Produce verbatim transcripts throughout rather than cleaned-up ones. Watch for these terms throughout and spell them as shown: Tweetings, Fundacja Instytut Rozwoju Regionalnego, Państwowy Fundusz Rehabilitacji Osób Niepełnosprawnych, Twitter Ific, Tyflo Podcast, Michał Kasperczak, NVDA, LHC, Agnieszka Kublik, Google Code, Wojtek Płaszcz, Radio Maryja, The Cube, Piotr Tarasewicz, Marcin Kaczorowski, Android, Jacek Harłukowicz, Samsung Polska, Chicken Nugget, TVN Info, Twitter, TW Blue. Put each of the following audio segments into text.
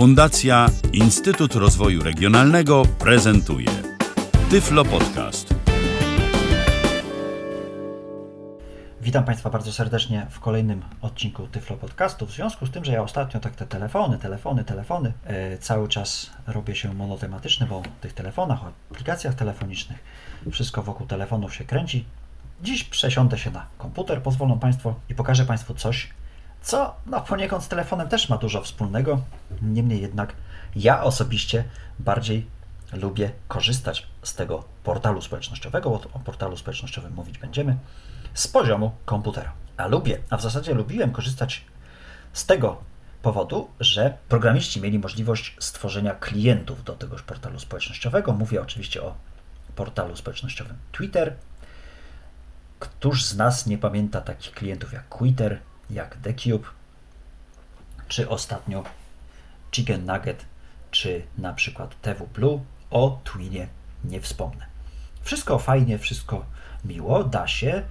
Fundacja Instytut Rozwoju Regionalnego prezentuje Tyflo Podcast. Witam Państwa bardzo serdecznie w kolejnym odcinku Tyflo Podcastu. W związku z tym, że ja ostatnio tak te telefony, telefony, telefony yy, cały czas robię się monotematyczny, bo o tych telefonach, o aplikacjach telefonicznych, wszystko wokół telefonów się kręci. Dziś przesiądę się na komputer, pozwolą Państwo i pokażę Państwu coś, co no, poniekąd z telefonem też ma dużo wspólnego. Niemniej jednak ja osobiście bardziej lubię korzystać z tego portalu społecznościowego, bo o portalu społecznościowym mówić będziemy, z poziomu komputera. A lubię, a w zasadzie lubiłem korzystać z tego powodu, że programiści mieli możliwość stworzenia klientów do tegoż portalu społecznościowego. Mówię oczywiście o portalu społecznościowym Twitter. Któż z nas nie pamięta takich klientów jak Twitter, jak The Cube, czy ostatnio Chicken Nugget, czy na przykład T W Blue, o Twinie nie wspomnę. Wszystko fajnie, wszystko miło, da się,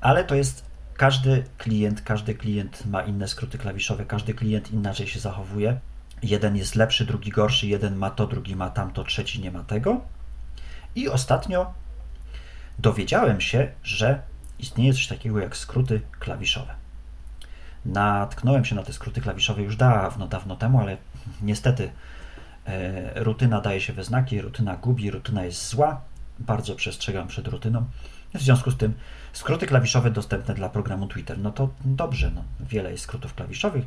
ale to jest każdy klient, każdy klient ma inne skróty klawiszowe, każdy klient inaczej się zachowuje. Jeden jest lepszy, drugi gorszy, jeden ma to, drugi ma tamto, trzeci nie ma tego. I ostatnio dowiedziałem się, że istnieje coś takiego jak skróty klawiszowe. Natknąłem się na te skróty klawiszowe już dawno, dawno temu, ale niestety e, rutyna daje się we znaki, rutyna gubi, rutyna jest zła. Bardzo przestrzegam przed rutyną. W związku z tym skróty klawiszowe dostępne dla programu Twitter. No to dobrze, no, wiele jest skrótów klawiszowych.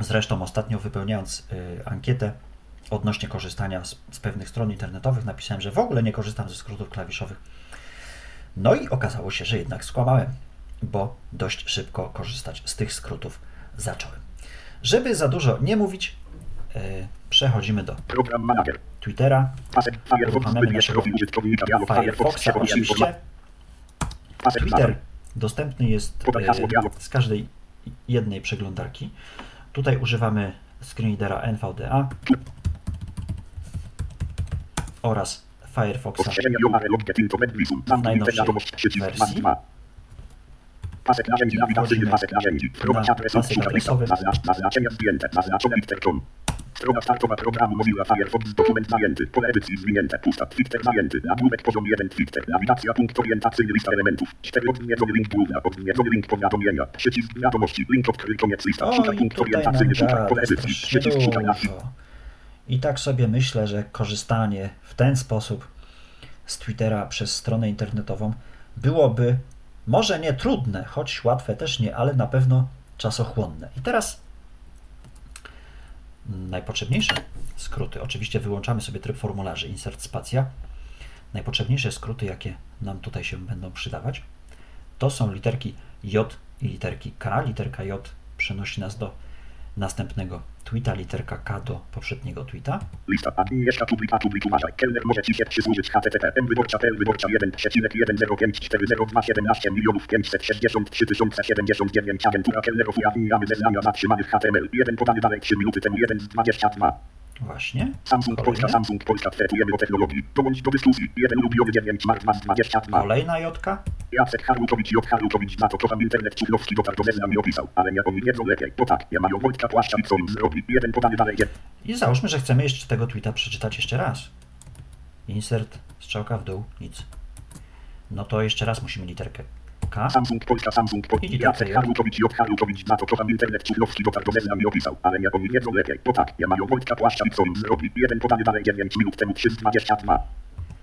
Zresztą ostatnio wypełniając y, ankietę odnośnie korzystania z, z pewnych stron internetowych napisałem, że w ogóle nie korzystam ze skrótów klawiszowych. No i okazało się, że jednak skłamałem, bo dość szybko korzystać z tych skrótów zacząłem. Żeby za dużo nie mówić, yy, przechodzimy do Program Manager Twittera. Uruchamiamy naszego Firefoxa oczywiście. Twitter dostępny jest yy, z każdej jednej przeglądarki. Tutaj używamy screenreadera N V D A oraz Firefoxa w najnowszej wersji. Pasek narzędzi, nawigacyjny pasek narzędzi, prowadź adres adresowy, zaznaczenia zdjęte, zaznaczone literką. Strona startowa programu Mozilla Firefox, dokument zajęty, pole edycji zwinięte, pusta, Twitter zajęty, nagłówek poziom jeden, Twitter, nawigacja, punkt orientacyjny, lista elementów, cztery odmieniony link główna, odmieniony link powiadomienia, przycisk wiadomości, link odkryj, koniec lista, szukaj punkt orientacyjny, szukaj, pole edycji, przycisk szukaj na... I tak sobie myślę, że korzystanie w ten sposób z Twittera przez stronę internetową byłoby może nie trudne, choć łatwe też nie, ale na pewno czasochłonne. I teraz najpotrzebniejsze skróty. Oczywiście wyłączamy sobie tryb formularzy, insert spacja. Najpotrzebniejsze skróty, jakie nam tutaj się będą przydawać, to są literki J i literki K. Literka J przenosi nas do następnego tweeta, literka K do poprzedniego tweeta. Lista admin mieszka publika publikumarza. Kelner może ci się przysłużyć httpm wyborcza.pl wyborcza jeden jeden zero pięć cztery zero dwa siedemnaście milionów pięćset sześćdziesiąt trzy tysiące siedemdziesiąt dziewięć. Agentura kelnerów ujawniamy zeznania zatrzymanych H T M L. jeden podany dalej trzy minuty temu jeden z dwudziestu dwóch. Właśnie. Samsung Kolejne. Polska, Samsung Polska, testujemy o technologii. Dołącz do dyskusji. jeden lubiony dziewięć, dwa z dwudziestu dwóch. Kolejna Jotka. Jacek Harłukowicz, J. Harłukowicz, za to kocham internet, Cichlowski dotarł ze znami opisał, ale nie oni wiedzą lepiej, bo tak, ja mają Wojtka Płaszcza i co im zrobi. jeden podany dalej. I załóżmy, że chcemy jeszcze tego tweeta przeczytać jeszcze raz. Insert, strzałka w dół, nic. No to jeszcze raz musimy literkę K. Samsung Polska, Samsung Polska, Jacek Harłukowicz, J. Harłukowicz, za to kocham internet, Cichlowski dotarł ze znami opisał, ale nie oni wiedzą lepiej, bo tak, ja mają Wojtka Płaszcza i co im zrobi. jeden podany dalej dziewięć minut temu trzy dwadzieścia dwa.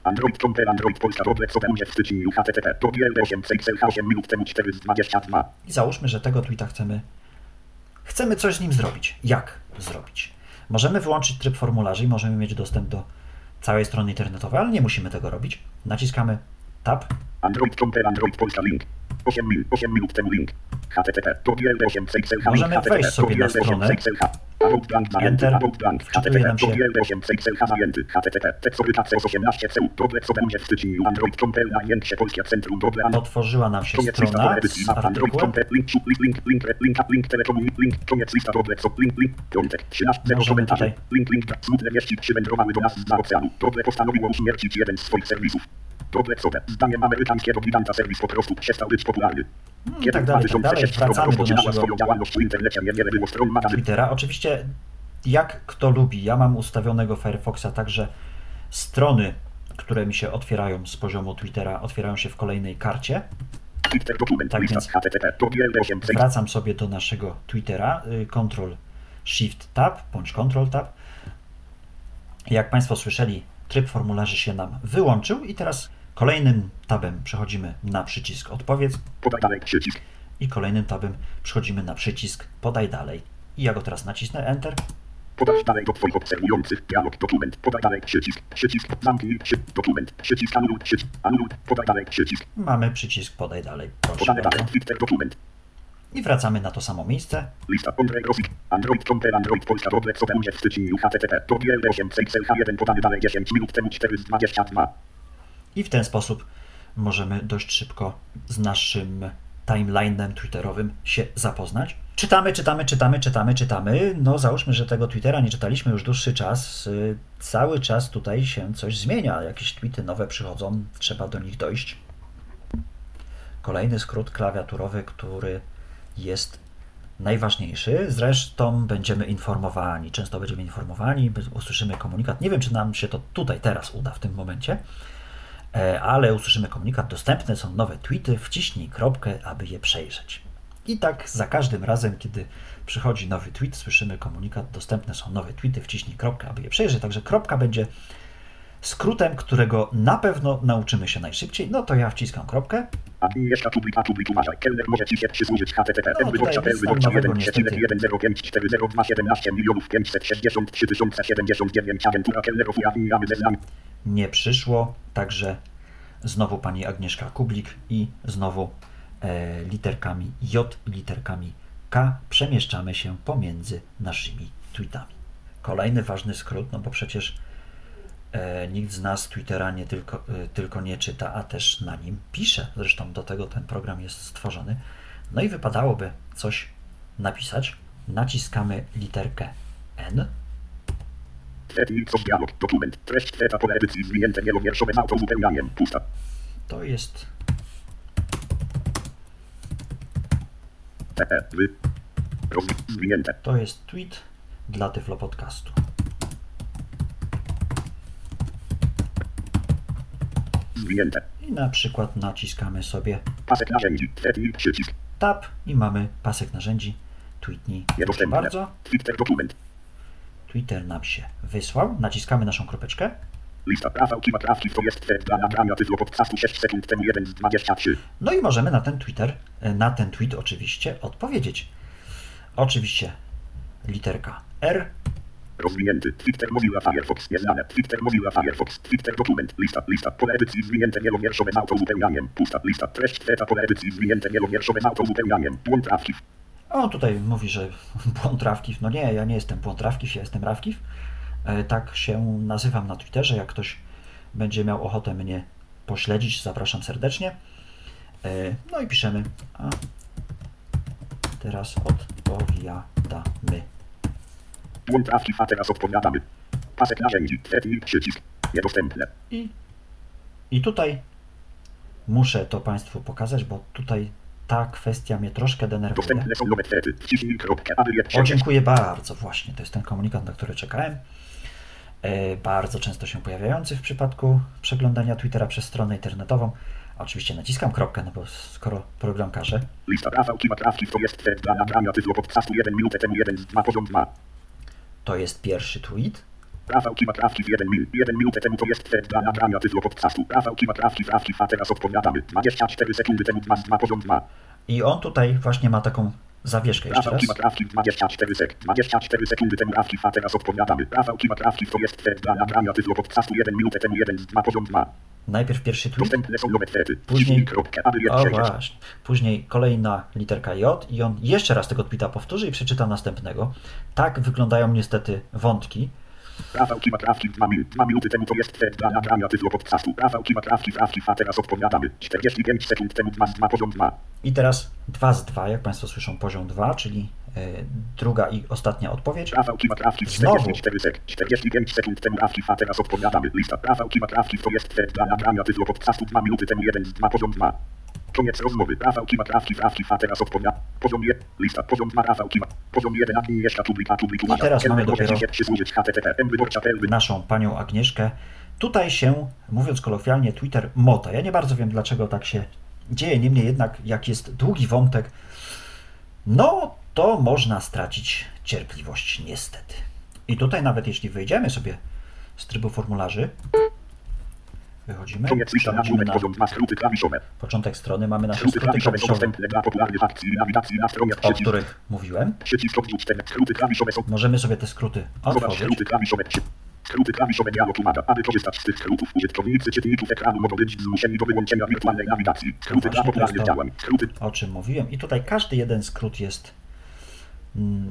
Android kropka pl Android Polska Roblet Sopełnie w styczniu H T T P do osiem minut temu cztery dwadzieścia dwa. I załóżmy, że tego tweeta chcemy chcemy coś z nim zrobić. Jak zrobić? Możemy wyłączyć tryb formularzy i możemy mieć dostęp do całej strony internetowej, ale nie musimy tego robić. Naciskamy Tab. Android kropka pl Android Polska link osiem minut temu link H T T P do osiem minut. Możemy wejść sobie na stronę. Enter, wczytuje nam się otworzyła nam się strona z artykułem. Możemy tutaj Doblet sobie. Zdaniem amerykańskiego giganta serwis po prostu przestał być popularny. Hmm, Kiedy tak dalej, tak dalej. Wracamy do naszego Twittera. Oczywiście jak kto lubi. Ja mam ustawionego Firefoxa tak, że strony, które mi się otwierają z poziomu Twittera, otwierają się w kolejnej karcie. Tak więc wracam sobie do naszego Twittera, Control Shift Tab bądź Control Tab. Jak Państwo słyszeli, tryb formularzy się nam wyłączył i teraz kolejnym tabem przechodzimy na przycisk Odpowiedz. Podaj dalej przycisk. I kolejnym tabem przechodzimy na przycisk Podaj dalej. I ja go teraz nacisnę Enter. Podaj dalej do Twoich obserwujących. Dialog, dokument. Podaj dalej przycisk. Przycisk. Zamknij się. Dokument. Przycisk. Anuluj. Anuluj. Podaj dalej przycisk. Mamy przycisk Podaj dalej. Proszę podaj dalej. Twitter dokument. I wracamy na to samo miejsce. Lista Android Rosik. Android Comper Android Polska Rodlec Sopeluzie w styczniu H T T P. To B L osiem C X L H jeden podany dalej dziesięć minut temu cztery dwadzieścia dwa. I w ten sposób możemy dość szybko z naszym timelinem twitterowym się zapoznać. Czytamy, czytamy, czytamy, czytamy, czytamy. No załóżmy, że tego Twittera nie czytaliśmy już dłuższy czas. Cały czas tutaj się coś zmienia. Jakieś tweety nowe przychodzą, trzeba do nich dojść. Kolejny skrót klawiaturowy, który jest najważniejszy. Zresztą będziemy informowani. Często będziemy informowani, usłyszymy komunikat. Nie wiem, czy nam się to tutaj teraz uda w tym momencie, ale usłyszymy komunikat. Dostępne są nowe tweety. Wciśnij kropkę, aby je przejrzeć. I tak za każdym razem, kiedy przychodzi nowy tweet, słyszymy komunikat. Dostępne są nowe tweety. Wciśnij kropkę, aby je przejrzeć. Także kropka będzie skrótem, którego na pewno nauczymy się najszybciej. No to ja wciskam kropkę. A jeszcze publika, publik, uważaj. Kelner może ci się przysłużyć H T T P. No wyborcza, wyborcza jeden zero pięć cztery zero dwa siedemnaście milionów pięćset sześćdziesiąt trzy tysiące siedemdziesiąt dziewięć. Agentura kelnerów ujawni, aby zeznam. Nie przyszło, także znowu pani Agnieszka Kublik i znowu e, literkami J i literkami K przemieszczamy się pomiędzy naszymi tweetami. Kolejny ważny skrót, no bo przecież e, nikt z nas Twittera nie tylko, e, tylko nie czyta, a też na nim pisze. Zresztą do tego ten program jest stworzony. No i wypadałoby coś napisać. Naciskamy literkę N. To jest To jest tweet dla Tyflo Podcastu. I na przykład naciskamy sobie pasek narzędzi Tab i mamy pasek narzędzi. Tweetnij. Proszę bardzo. Twitter dokument. Twitter nam się wysłał. Naciskamy naszą kropeczkę. Lista prawa ukiwa prawki, to jest tweet dla nagrania Tyflo Podcastu sześć sekund temu jeden z dwudziestu trzech. No i możemy na ten Twitter, na ten tweet oczywiście odpowiedzieć. Oczywiście literka R. Rozwinięty. Twitter Mozilla Firefox. Nieznane. Twitter Mozilla Firefox. Twitter dokument. Lista. Lista. Pole edycji zwinięte wielowierszowym autouzupełnianiem. Pusta. Lista. Treść tweta. Pole edycji zwinięte wielowierszowym autouzupełnianiem. Błąd prawkiw. On tutaj mówi, że błąd rawkiw. No nie, ja nie jestem błąd rawkiw, ja jestem rawkiw. Tak się nazywam na Twitterze. Jak ktoś będzie miał ochotę mnie pośledzić, zapraszam serdecznie. No i piszemy. A teraz odpowiadamy. Błąd rawkiw, a teraz odpowiadamy. Pasek narzędzi, i przycisk, niedostępne. I, I tutaj muszę to Państwu pokazać, bo tutaj ta kwestia mnie troszkę denerwuje. O, dziękuję bardzo. Właśnie, to jest ten komunikat, na który czekałem. E, bardzo często się pojawiający w przypadku przeglądania Twittera przez stronę internetową. A oczywiście naciskam kropkę, no bo skoro program każe. To jest pierwszy tweet. Rafał Kima Trawki w jeden mil. jeden minutę temu to jest tweet dla nagrania Tyflo Podcastu. Rafał Kima Trawki w Rawkiw, a teraz odpowiadamy. dwadzieścia cztery sekundy temu dwa dwa dwa. I on tutaj właśnie ma taką zawieszkę jeszcze raz. Rafał Kima Trawki dwadzieścia cztery sekundy temu Rawkiw, a teraz odpowiadamy. Rafał Kima Trawki to jest tweet dla nagrania Tyflo Podcastu. jeden minutę temu jeden dwa dwa. Najpierw pierwszy tweet. Dostępne są nowe tweety. Później kropkę, aby je przejrzeć. Później kolejna literka J i on jeszcze raz tego tweeta powtórzy i przeczyta następnego. Tak wyglądają niestety wątki. Rafał Kima Trawki dwa minuty temu to jest tweet dla nagrania Tyflo Podcastu. Rafał Kima Trawki w Rawkiw, a teraz odpowiadamy. czterdzieści pięć sekund temu dwa z dwa poziom dwa. I teraz dwa z dwa, jak Państwo słyszą poziom dwa, czyli yy, druga i ostatnia odpowiedź. Rafał Kima Trawki w czterdzieści pięć sekund temu Rawkiw, a teraz odpowiadamy. Lista Rafał Kima Trawki to jest tweet dla nagrania Tyflo Podcastu. dwa minuty temu jeden z dwa poziom dwa. Koniec rozmowy. Rafał Kima, Rafał Kima, Rafał teraz odpowiada. Poziom jeden, lista, poziom dwa, Rafał Kima, poziom jeden, Agnieszka Publika, Publika. I teraz mamy dopiero naszą panią Agnieszkę. Tutaj się, mówiąc kolokwialnie, Twitter mota. Ja nie bardzo wiem, dlaczego tak się dzieje. Niemniej jednak, jak jest długi wątek, no to można stracić cierpliwość, niestety. I tutaj nawet jeśli wyjdziemy sobie z trybu formularzy, wychodzimy, przechodzimy na początek strony, mamy nasze skróty klawiszowe, o których mówiłem. Możemy sobie te skróty otworzyć. Skróty klawiszowe dialog pomaga, aby korzystać z tych skrótów. Użytkownicy czytników ekranu mogą być zmuszeni do wyłączenia wirtualnej nawigacji. Skróty dla poprawnych działań. Skróty. O czym mówiłem. I tutaj każdy jeden skrót jest,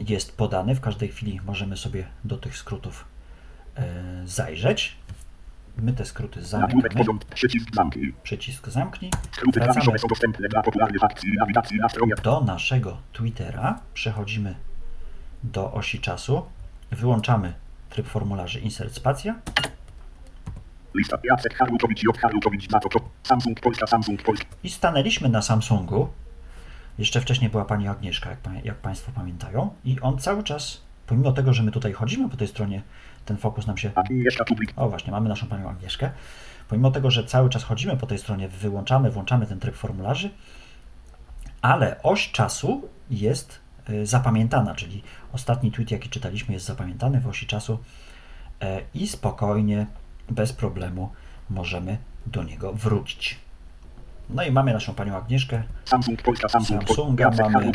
jest podany. W każdej chwili możemy sobie do tych skrótów e, zajrzeć. My te skróty zamykamy. Przycisk zamknij. Przycisk zamknij. Skróty klawiszowe są dostępne dla popularnych akcji nawigacji na stronie. Do naszego Twittera przechodzimy do osi czasu. Wyłączamy tryb formularzy, insert spacja. Lista Jacek Harłukowicz, J. Harłukowicz, na to, to Samsung Polska, Samsung Polska. I stanęliśmy na Samsungu. Jeszcze wcześniej była pani Agnieszka, jak, jak Państwo pamiętają. I on cały czas, pomimo tego, że my tutaj chodzimy po tej stronie, ten fokus nam się... Agnieszka Publik. O właśnie, mamy naszą panią Agnieszkę. Pomimo tego, że cały czas chodzimy po tej stronie, wyłączamy, włączamy ten tryb formularzy, ale oś czasu jest zapamiętana, czyli ostatni tweet, jaki czytaliśmy, jest zapamiętany w osi czasu i spokojnie, bez problemu możemy do niego wrócić. No i mamy naszą panią Agnieszkę, Samsung Polska, Samsung Samsunga, mamy...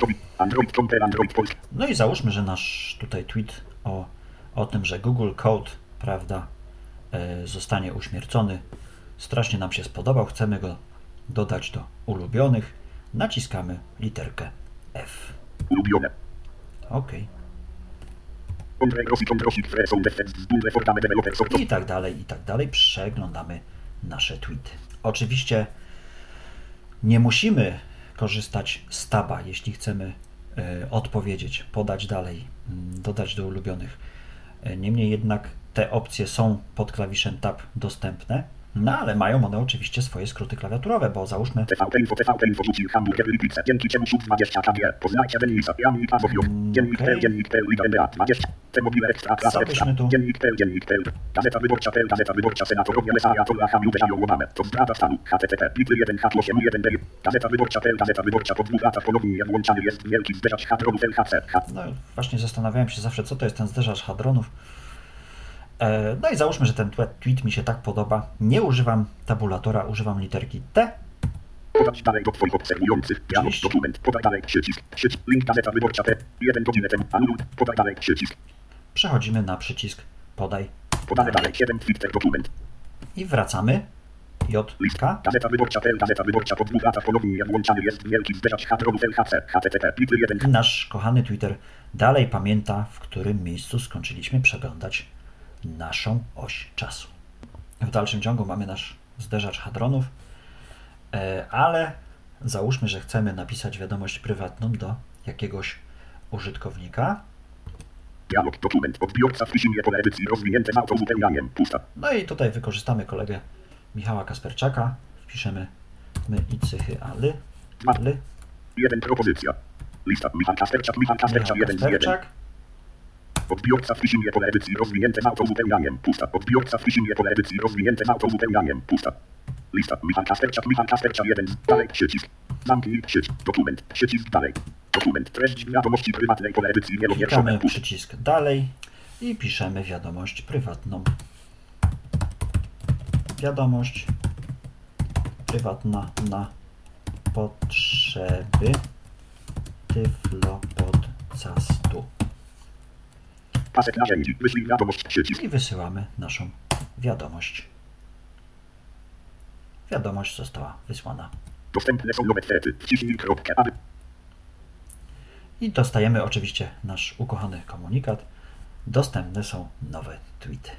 No i załóżmy, że nasz tutaj tweet o, o tym, że Google Code, prawda, zostanie uśmiercony, strasznie nam się spodobał, chcemy go dodać do ulubionych, naciskamy literkę F. Ulubione. Okej. Okay. I tak dalej, i tak dalej. Przeglądamy nasze tweety. Oczywiście nie musimy korzystać z taba, jeśli chcemy y, odpowiedzieć, podać dalej, y, dodać do ulubionych. Niemniej jednak te opcje są pod klawiszem tab dostępne. No ale mają one oczywiście swoje skróty klawiaturowe, bo załóżmy... No właśnie zastanawiałem się zawsze, co to jest ten zderzacz hadronów. No i załóżmy, że ten tweet mi się tak podoba. Nie używam tabulatora, używam literki T. Podać dalej do Twoich obserwujących. Dialog, dokument, podaj dalej, przycisk, przycisk, link, gazeta wyborcza T, jeden godzinę temu, anuluj, podaj dalej, przycisk. Przechodzimy na przycisk podaj. Podane dalej, siedem, Twitter, dokument. I wracamy. J, K. Gazeta wyborcza T, gazeta wyborcza po dwóch latach ponownie włączany jest wielki zderzacz hadronów L H C, H T T P, plik jeden. Nasz kochany Twitter dalej pamięta, w którym miejscu skończyliśmy przeglądać naszą oś czasu. W dalszym ciągu mamy nasz zderzacz hadronów, ale załóżmy, że chcemy napisać wiadomość prywatną do jakiegoś użytkownika. Dialog, dokument, odbiorca wpiszmy pole edycji rozwinięte z autozupełnianiem, pusta. No i tutaj wykorzystamy kolegę Michała Kasperczaka. Wpiszemy my i cychy, ale... ale. Jeden propozycja. Lista Michał Kasperczak, Michał Kasperczak, jeden z jeden. Odbiorca wpiszmy pole edycji rozwinięte z autozupełnianiem, pusta. Odbiorca wpiszmy pole edycji rozwinięte z autozupełnianiem, pusta. Lista Michał Kasperczak, Michał Kasperczak, jeden, dalej, przycisk. Zamknij, przycisk, dokument, przycisk, dalej. Dokument, treść wiadomości prywatnej, pole edycji nielogierszone, pusta. Klikamy przycisk dalej i piszemy wiadomość prywatną. Wiadomość prywatna na potrzeby tyflopodcastu. Pasek narzędzi, wyślij wiadomość, przycisk. I wysyłamy naszą wiadomość. Wiadomość została wysłana. Dostępne są nowe twety, wciśnij kropkę, aby... I dostajemy oczywiście nasz ukochany komunikat. Dostępne są nowe tweety.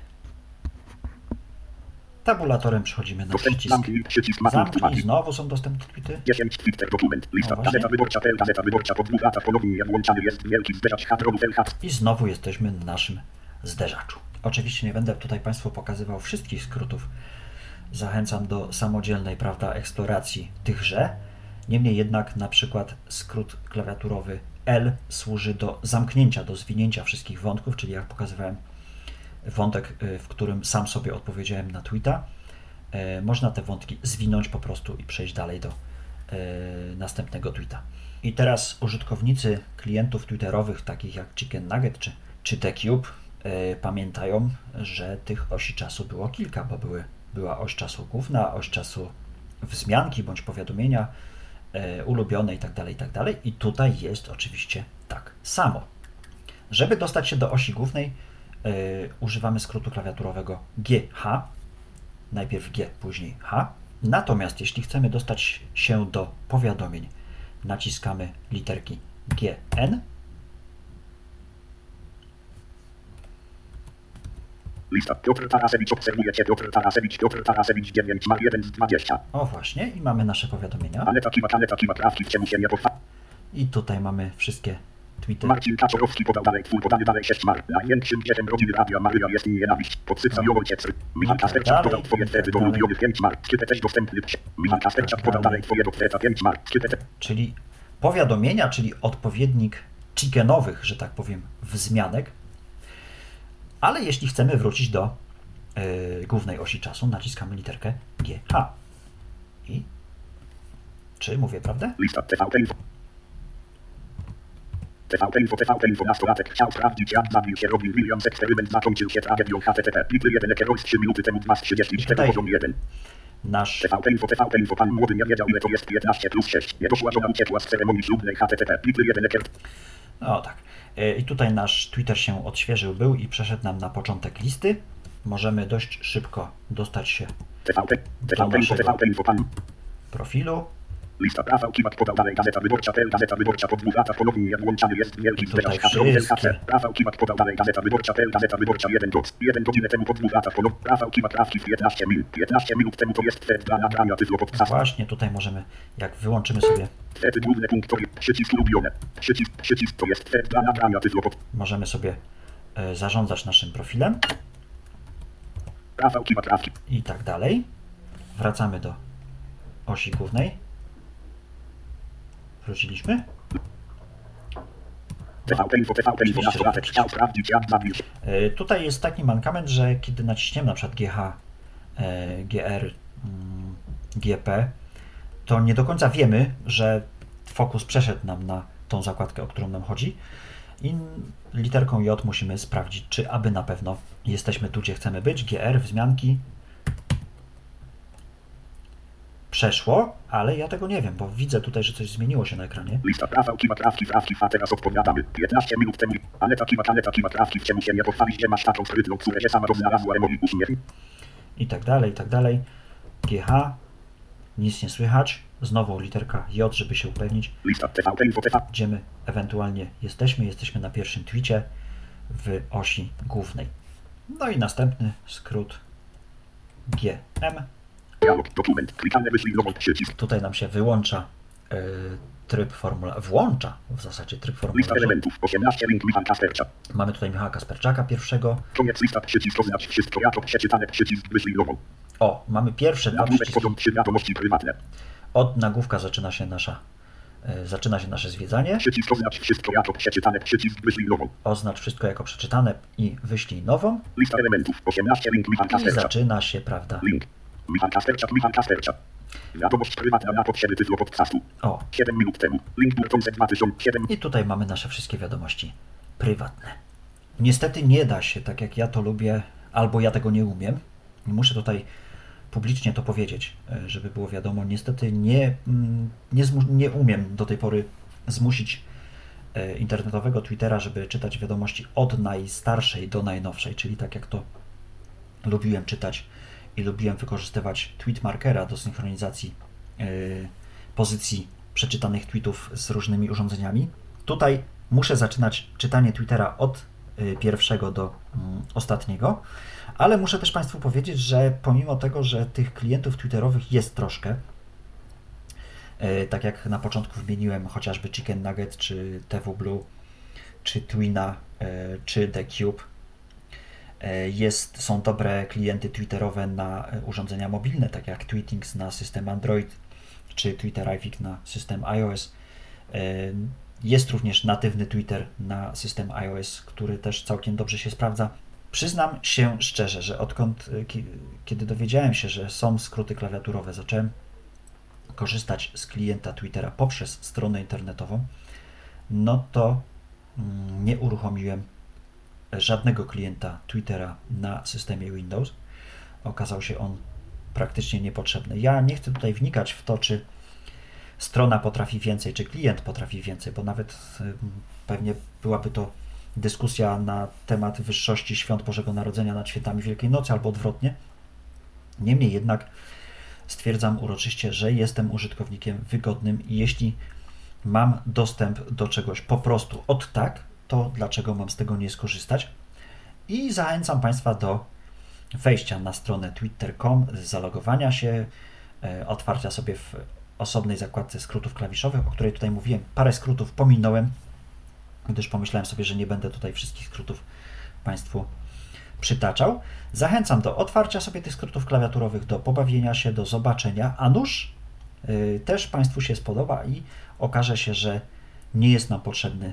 Tabulatorem przechodzimy na dostęp, przycisk. Zamknij, przycisk zamknij, znowu są dostępne tweety. dziesięć Twitter, dokument, lista, gazeta wyborcza, T, gazeta wyborcza, po dwóch latach ponownie włączany jest wielki zderzacz hadronów L H C. I znowu jesteśmy na naszym zderzaczu. Oczywiście nie będę tutaj Państwu pokazywał wszystkich skrótów. Zachęcam do samodzielnej, prawda, eksploracji tychże. Niemniej jednak na przykład skrót klawiaturowy L służy do zamknięcia, do zwinięcia wszystkich wątków, czyli jak pokazywałem wątek, w którym sam sobie odpowiedziałem na tweeta, można te wątki zwinąć po prostu i przejść dalej do następnego tweeta. I teraz użytkownicy klientów twitterowych, takich jak Chicken Nugget czy, czy The Cube, pamiętają, że tych osi czasu było kilka, bo były, była oś czasu główna, oś czasu wzmianki bądź powiadomienia, ulubione itd., itd. I tutaj jest oczywiście tak samo. Żeby dostać się do osi głównej, yy, używamy skrótu klawiaturowego G H, najpierw G, później H. Natomiast jeśli chcemy dostać się do powiadomień, naciskamy literki G N. Lista. Piotr Tarasewicz obserwuje Cię. Piotr Tarasewicz. Piotr Tarasewicz dziewięć jeden dwadzieścia. O właśnie, i mamy nasze powiadomienia. Ale taki ma, ale taki ma, prawki w ciemu się nie pochwa. I tutaj mamy wszystkie tweety. Marcin Kaczorowski podał dalej, twój podany dalej sześć mar. Największym dzieciem rodziny Radia Maryja jest i nienawiść. Podsyca ją ojciec. Michał Kasperczak podał twoje twety do ulubionych pięć mar. Skryte też dostępny. Michał Kasperczak podał dalej twoje do tweta pięć mar. Czyli powiadomienia, czyli odpowiednik chickenowych, że tak powiem, wzmianek. Ale jeśli chcemy wrócić do yy, głównej osi czasu, naciskamy literkę G H. I czy mówię prawdę? Lista T V T Info. T V T Info, T V T Info, nastolatek chciał sprawdzić, jak zabił się Robin Williams, eksperyment zakończył się tragedią H T T P, pity jeden kierowc trzy minuty temu dwa trzydzieści cztery poziom jeden. Nasz T V T Info, T V T Info, pan młody nie wiedział, ile to jest piętnaście plus sześć, nie doszła żona uciekła z ceremonii ślubnej H T T P, pity jeden kierowc. O tak. I tutaj nasz Twitter się odświeżył był i przeszedł nam na początek listy. Możemy dość szybko dostać się do naszego profilu. Lista prawa, Kiwak podał dalej, Gazeta Wyborcza, P L, Gazeta Wyborcza po dwóch latach ponownie włączany jest wielki zderzacz H P L K C. Prawa, Kiwak podał dalej, Gazeta Wyborcza, P L, Gazeta Wyborcza jeden doc, jeden godzinę temu po dwóch latach ponownie. Prawa, Kiwak, Rawki w piętnaście minut, piętnaście minut temu to jest fet dla nagrania tyflo podcast. Właśnie tutaj możemy, jak wyłączymy sobie fet główny punkt, to jest przycisk lubione, przycisk, przycisk to jest fet dla nagrania tyflo podcast. Możemy sobie y, zarządzać naszym profilem. Prawa, Kiwak, Rawki. I tak dalej. Wracamy do osi głównej. Wróciliśmy. Tutaj jest taki mankament, że kiedy naciśniemy na przykład G H, G R, G P, to nie do końca wiemy, że fokus przeszedł nam na tą zakładkę, o którą nam chodzi. I literką J musimy sprawdzić, czy aby na pewno jesteśmy tu, gdzie chcemy być. G R, wzmianki. Przeszło, ale ja tego nie wiem, bo widzę tutaj, że coś zmieniło się na ekranie. Lista prawa, kiwa, trawki, trawki, a teraz odpowiadamy. piętnaście minut temu, ale taki kiwa, ale taki kiwa, trawki, czemu się nie pochwalić, że masz taką sprytną, która się sama roznalazła, emoji uśmiech. I tak dalej, i tak dalej. G H, nic nie słychać. Znowu literka J, żeby się upewnić. Lista T V T Info T V. Gdzie my ewentualnie jesteśmy, jesteśmy na pierwszym twicie w osi głównej. No i następny skrót G M. Tutaj nam się wyłącza y, tryb formularza, włącza w zasadzie tryb formularza. Mamy tutaj Michała Kasperczaka pierwszego. O, mamy pierwsze dwa przyciski. Od nagłówka zaczyna się nasza, y, zaczyna się nasze zwiedzanie. Oznacz wszystko jako przeczytane i wyślij nową. I zaczyna się, prawda? Michał Kasperczak, Michał Kasperczak. Wiadomość prywatna na potrzeby tyflo podcastu. O. siedem minut temu. Link Burton dwa tysiące siedem. I tutaj mamy nasze wszystkie wiadomości prywatne. Niestety nie da się, tak jak ja to lubię, albo ja tego nie umiem. Muszę tutaj publicznie to powiedzieć, żeby było wiadomo. Niestety nie, nie, nie umiem do tej pory zmusić internetowego Twittera, żeby czytać wiadomości od najstarszej do najnowszej, czyli tak jak to lubiłem czytać i lubiłem wykorzystywać tweet markera do synchronizacji yy, pozycji przeczytanych tweetów z różnymi urządzeniami. Tutaj muszę zaczynać czytanie Twittera od yy, pierwszego do yy, ostatniego, ale muszę też Państwu powiedzieć, że pomimo tego, że tych klientów twitterowych jest troszkę, yy, tak jak na początku wymieniłem chociażby Chicken Nugget, czy T W Blue, czy Twina, yy, czy The Cube, Jest, są dobre klienty twitterowe na urządzenia mobilne, tak jak Tweetings na system Android czy Twitter Ific na system iOS. Jest również natywny Twitter na system iOS, który też całkiem dobrze się sprawdza. Przyznam się szczerze, że odkąd, kiedy dowiedziałem się, że są skróty klawiaturowe, zacząłem korzystać z klienta Twittera poprzez stronę internetową, no to nie uruchomiłem żadnego klienta Twittera na systemie Windows. Okazał się on praktycznie niepotrzebny. Ja nie chcę tutaj wnikać w to, czy strona potrafi więcej, czy klient potrafi więcej, bo nawet pewnie byłaby to dyskusja na temat wyższości świąt Bożego Narodzenia nad świętami Wielkiej Nocy albo odwrotnie. Niemniej jednak stwierdzam uroczyście, że jestem użytkownikiem wygodnym i jeśli mam dostęp do czegoś po prostu od tak, to dlaczego mam z tego nie skorzystać? I zachęcam Państwa do wejścia na stronę twitter kropka com, zalogowania się, otwarcia sobie w osobnej zakładce skrótów klawiszowych, o której tutaj mówiłem. Parę skrótów pominąłem, gdyż pomyślałem sobie, że nie będę tutaj wszystkich skrótów Państwu przytaczał. Zachęcam do otwarcia sobie tych skrótów klawiaturowych, do pobawienia się, do zobaczenia, a nuż yy, też Państwu się spodoba i okaże się, że nie jest nam potrzebny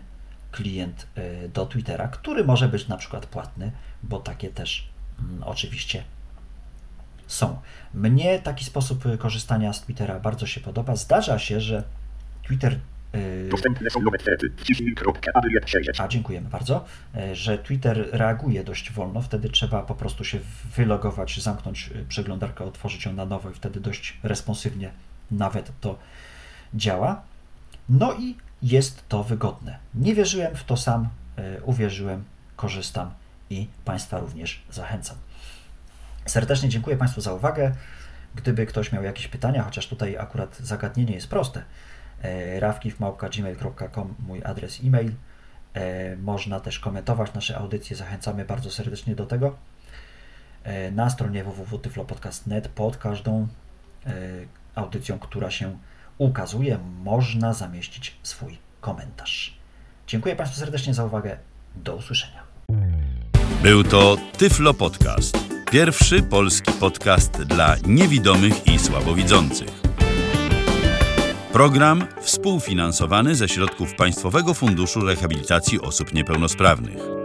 klient yy, do Twittera, który może być na przykład płatny, bo takie też yy, oczywiście są. Mnie taki sposób korzystania z Twittera bardzo się podoba. Zdarza się, że Twitter Dostępne są nowe thready. Wciśnij kropkę, aby je przejrzeć. A dziękujemy bardzo, że Twitter reaguje dość wolno, wtedy trzeba po prostu się wylogować, zamknąć przeglądarkę, otworzyć ją na nowo i wtedy dość responsywnie nawet to działa. No i jest to wygodne. Nie wierzyłem w to sam, uwierzyłem, korzystam i Państwa również zachęcam. Serdecznie dziękuję Państwu za uwagę. Gdyby ktoś miał jakieś pytania, chociaż tutaj akurat zagadnienie jest proste, rawkiwmałka at gmail kropka com mój adres e-mail. Można też komentować nasze audycje, zachęcamy bardzo serdecznie do tego. Na stronie w w w kropka tyflopodcast kropka net pod każdą audycją, która się ukazuje, można zamieścić swój komentarz. Dziękuję Państwu serdecznie za uwagę. Do usłyszenia. Był to Tyflo Podcast. Pierwszy polski podcast dla niewidomych i słabowidzących. Program współfinansowany ze środków Państwowego Funduszu Rehabilitacji Osób Niepełnosprawnych.